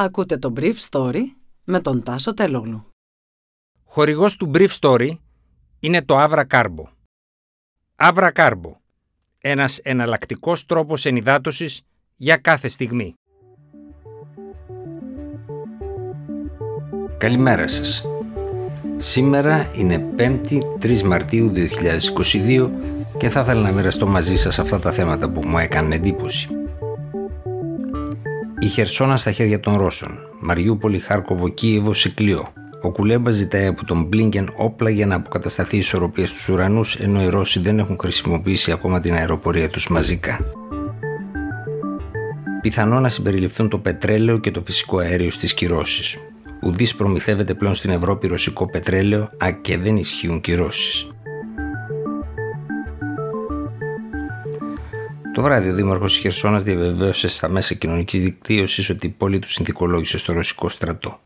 Ακούτε το Brief Story με τον Τάσο Τελόγλου. Χορηγός του Brief Story είναι το Avra Carbo. Avra Carbo, ένας εναλλακτικός τρόπος ενυδάτωσης για κάθε στιγμή. Καλημέρα σας. Σήμερα είναι 5η 3 Μαρτίου 2022 και θα ήθελα να μοιραστώ μαζί σας αυτά τα θέματα που μου έκανε εντύπωση. Η Χερσόνα στα χέρια των Ρώσων. Μαριούπολη, Χάρκοβο, Κίεβο, Σικλείο. Ο Κουλέμπας ζητάει από τον Μπλίνκεν όπλα για να αποκατασταθεί η ισορροπία στους ουρανούς, ενώ οι Ρώσοι δεν έχουν χρησιμοποιήσει ακόμα την αεροπορία τους μαζικά. Πιθανό να συμπεριληφθούν το πετρέλαιο και το φυσικό αέριο στις κυρώσεις. Ουδής προμηθεύεται πλέον στην Ευρώπη ρωσικό πετρέλαιο, α και δεν ισχύουν κυρώσεις. Το βράδυ, ο δήμαρχος της Χερσόνας διαβεβαίωσε στα μέσα κοινωνικής δικτύωσης ότι η πόλη του συνθηκολόγησε στο ρωσικό στρατό.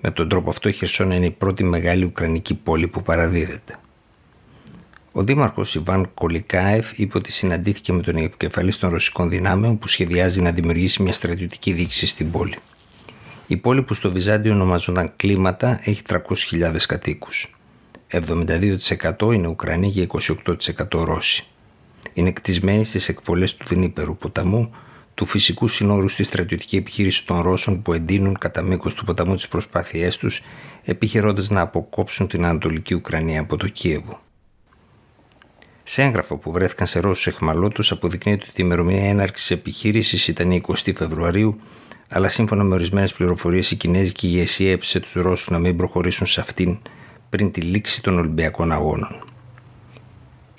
Με τον τρόπο αυτό, η Χερσόνα είναι η πρώτη μεγάλη ουκρανική πόλη που παραδίδεται. Ο δήμαρχος Ιβάν Κολικάεφ είπε ότι συναντήθηκε με τον επικεφαλής των ρωσικών δυνάμεων που σχεδιάζει να δημιουργήσει μια στρατιωτική διοίκηση στην πόλη. Η πόλη που στο Βυζάντιο ονομαζόταν Κλίματα έχει 300.000 κατοίκους. 72% είναι Ουκρανοί και 28% Ρώσοι. Είναι κτισμένη στις εκβολές του Δνείπερου ποταμού, του φυσικού συνόρου στη στρατιωτική επιχείρηση των Ρώσων που εντείνουν κατά μήκος του ποταμού τις προσπάθειές τους, επιχειρώντας να αποκόψουν την Ανατολική Ουκρανία από το Κίεβο. Σε έγγραφα που βρέθηκαν σε Ρώσους αιχμαλώτους αποδεικνύεται ότι η ημερομηνία έναρξης επιχείρησης ήταν η 20 Φεβρουαρίου, αλλά σύμφωνα με ορισμένες πληροφορίες η κινέζικη ηγεσία έπεισε τους Ρώσους να μην προχωρήσουν σε αυτήν πριν τη λήξη των Ολυμπιακών Αγώνων.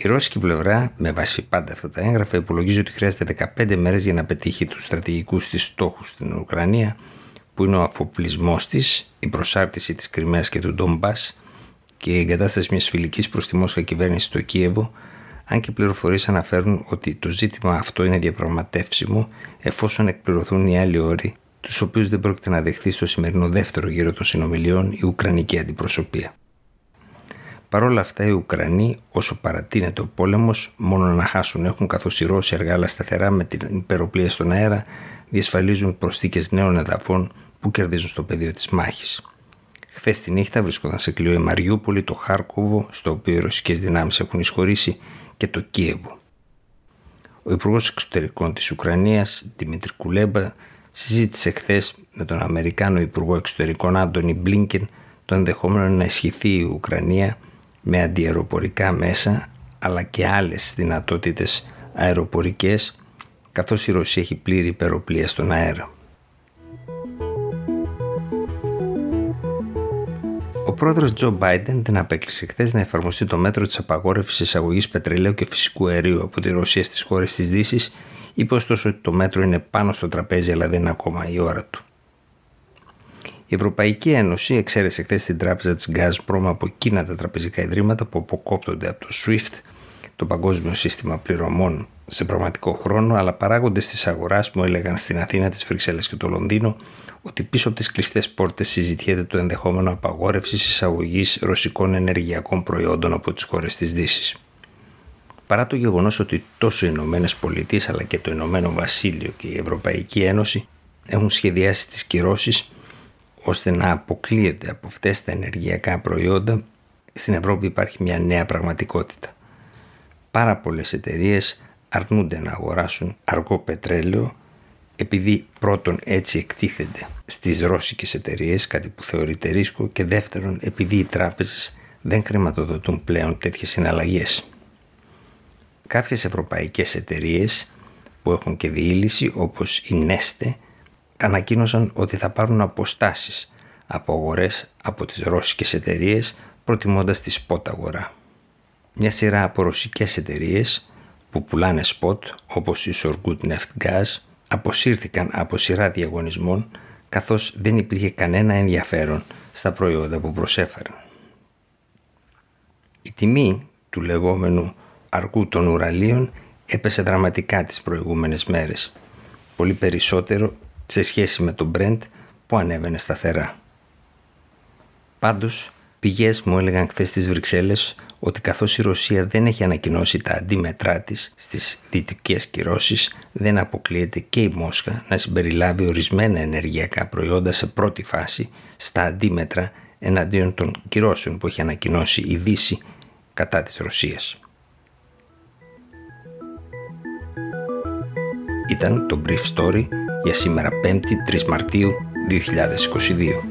Η ρώσικη πλευρά, με βάση πάντα αυτά τα έγγραφα, υπολογίζει ότι χρειάζεται 15 μέρες για να πετύχει τους στρατηγικούς της στόχους στην Ουκρανία, που είναι ο αφοπλισμός της, η προσάρτηση της Κριμαίας και του Ντομπάς και η εγκατάσταση μιας φιλικής προς τη Μόσχα κυβέρνηση στο Κίεβο, αν και πληροφορίες αναφέρουν ότι το ζήτημα αυτό είναι διαπραγματεύσιμο εφόσον εκπληρωθούν οι άλλοι όροι, τους οποίους δεν πρόκειται να δεχθεί στο σημερινό δεύτερο γύρο των συνομιλιών η ουκρανική αντιπροσωπεία. Παρ' όλα αυτά, οι Ουκρανοί, όσο παρατείνεται ο πόλεμος, μόνο να χάσουν έχουν, καθώς οι Ρώσοι αργά αλλά σταθερά με την υπεροπλία στον αέρα διασφαλίζουν προσθήκες νέων εδαφών που κερδίζουν στο πεδίο της μάχης. Χθες τη νύχτα βρίσκονταν σε κλειό η Μαριούπολη, το Χάρκοβο, στο οποίο οι ρωσικές δυνάμεις έχουν εισχωρήσει, και το Κίεβο. Ο Υπουργός Εξωτερικών της Ουκρανίας, Δημήτρη Κουλέμπα, συζήτησε χθες με τον Αμερικάνο Υπουργό Εξωτερικών Άντονι Μπλίνκεν το ενδεχόμενο να ισχυθεί η Ουκρανία με αντιαεροπορικά μέσα αλλά και άλλες δυνατότητες αεροπορικές, καθώς η Ρωσία έχει πλήρη υπεροπλία στον αέρα. Ο πρόεδρος Τζο Μπάιντεν δεν απέκλεισε χθες να εφαρμοστεί το μέτρο της απαγόρευσης εισαγωγής πετρελαίου και φυσικού αερίου από τη Ρωσία στις χώρες της Δύσης, είπε ωστόσο ότι το μέτρο είναι πάνω στο τραπέζι αλλά δεν είναι ακόμα η ώρα του. Η Ευρωπαϊκή Ένωση εξαίρεσε χθες την τράπεζα της Γκάζπρομ από εκείνα τα τραπεζικά ιδρύματα που αποκόπτονται από το SWIFT, το παγκόσμιο σύστημα πληρωμών σε πραγματικό χρόνο, αλλά παράγοντες της αγοράς μου έλεγαν στην Αθήνα, τις Βρυξέλλες και το Λονδίνο ότι πίσω από τις κλειστές πόρτες συζητιέται το ενδεχόμενο απαγόρευσης εισαγωγής ρωσικών ενεργειακών προϊόντων από τις χώρες της Δύσης. Παρά το γεγονός ότι τόσο οι ΗΠΑ αλλά και το Ηνωμένο Βασίλειο και η Ευρωπαϊκή Ένωση έχουν σχεδιάσει τις κυρώσεις ώστε να αποκλείεται από αυτές τα ενεργειακά προϊόντα, στην Ευρώπη υπάρχει μια νέα πραγματικότητα. Πάρα πολλές εταιρείες αρνούνται να αγοράσουν αργό πετρέλαιο επειδή πρώτον έτσι εκτίθενται στις ρώσικες εταιρείες, κάτι που θεωρείται ρίσκο, και δεύτερον επειδή οι τράπεζες δεν χρηματοδοτούν πλέον τέτοιες συναλλαγές. Κάποιες ευρωπαϊκές εταιρείες που έχουν και διήλυση, όπως η Neste, ανακοίνωσαν ότι θα πάρουν αποστάσεις από αγορές από τις ρώσικες εταιρείες, προτιμώντας τη spot αγορά. Μια σειρά από ρωσικές εταιρείες που πουλάνε spot, όπως η Σορκούτ Νεφτ Γκάζ, αποσύρθηκαν από σειρά διαγωνισμών, καθώς δεν υπήρχε κανένα ενδιαφέρον στα προϊόντα που προσέφεραν. Η τιμή του λεγόμενου αρκού των ουραλίων έπεσε δραματικά τις προηγούμενες μέρες, πολύ περισσότερο σε σχέση με τον Brent που ανέβαινε σταθερά. Πάντως, πηγές μου έλεγαν χθες στις Βρυξέλλες ότι καθώς η Ρωσία δεν έχει ανακοινώσει τα αντίμετρά της στις δυτικές κυρώσεις, δεν αποκλείεται και η Μόσχα να συμπεριλάβει ορισμένα ενεργειακά προϊόντα σε πρώτη φάση στα αντίμετρα εναντίον των κυρώσεων που έχει ανακοινώσει η Δύση κατά της Ρωσίας. Ήταν το Brief Story για σήμερα 5η 3 Μαρτίου 2022.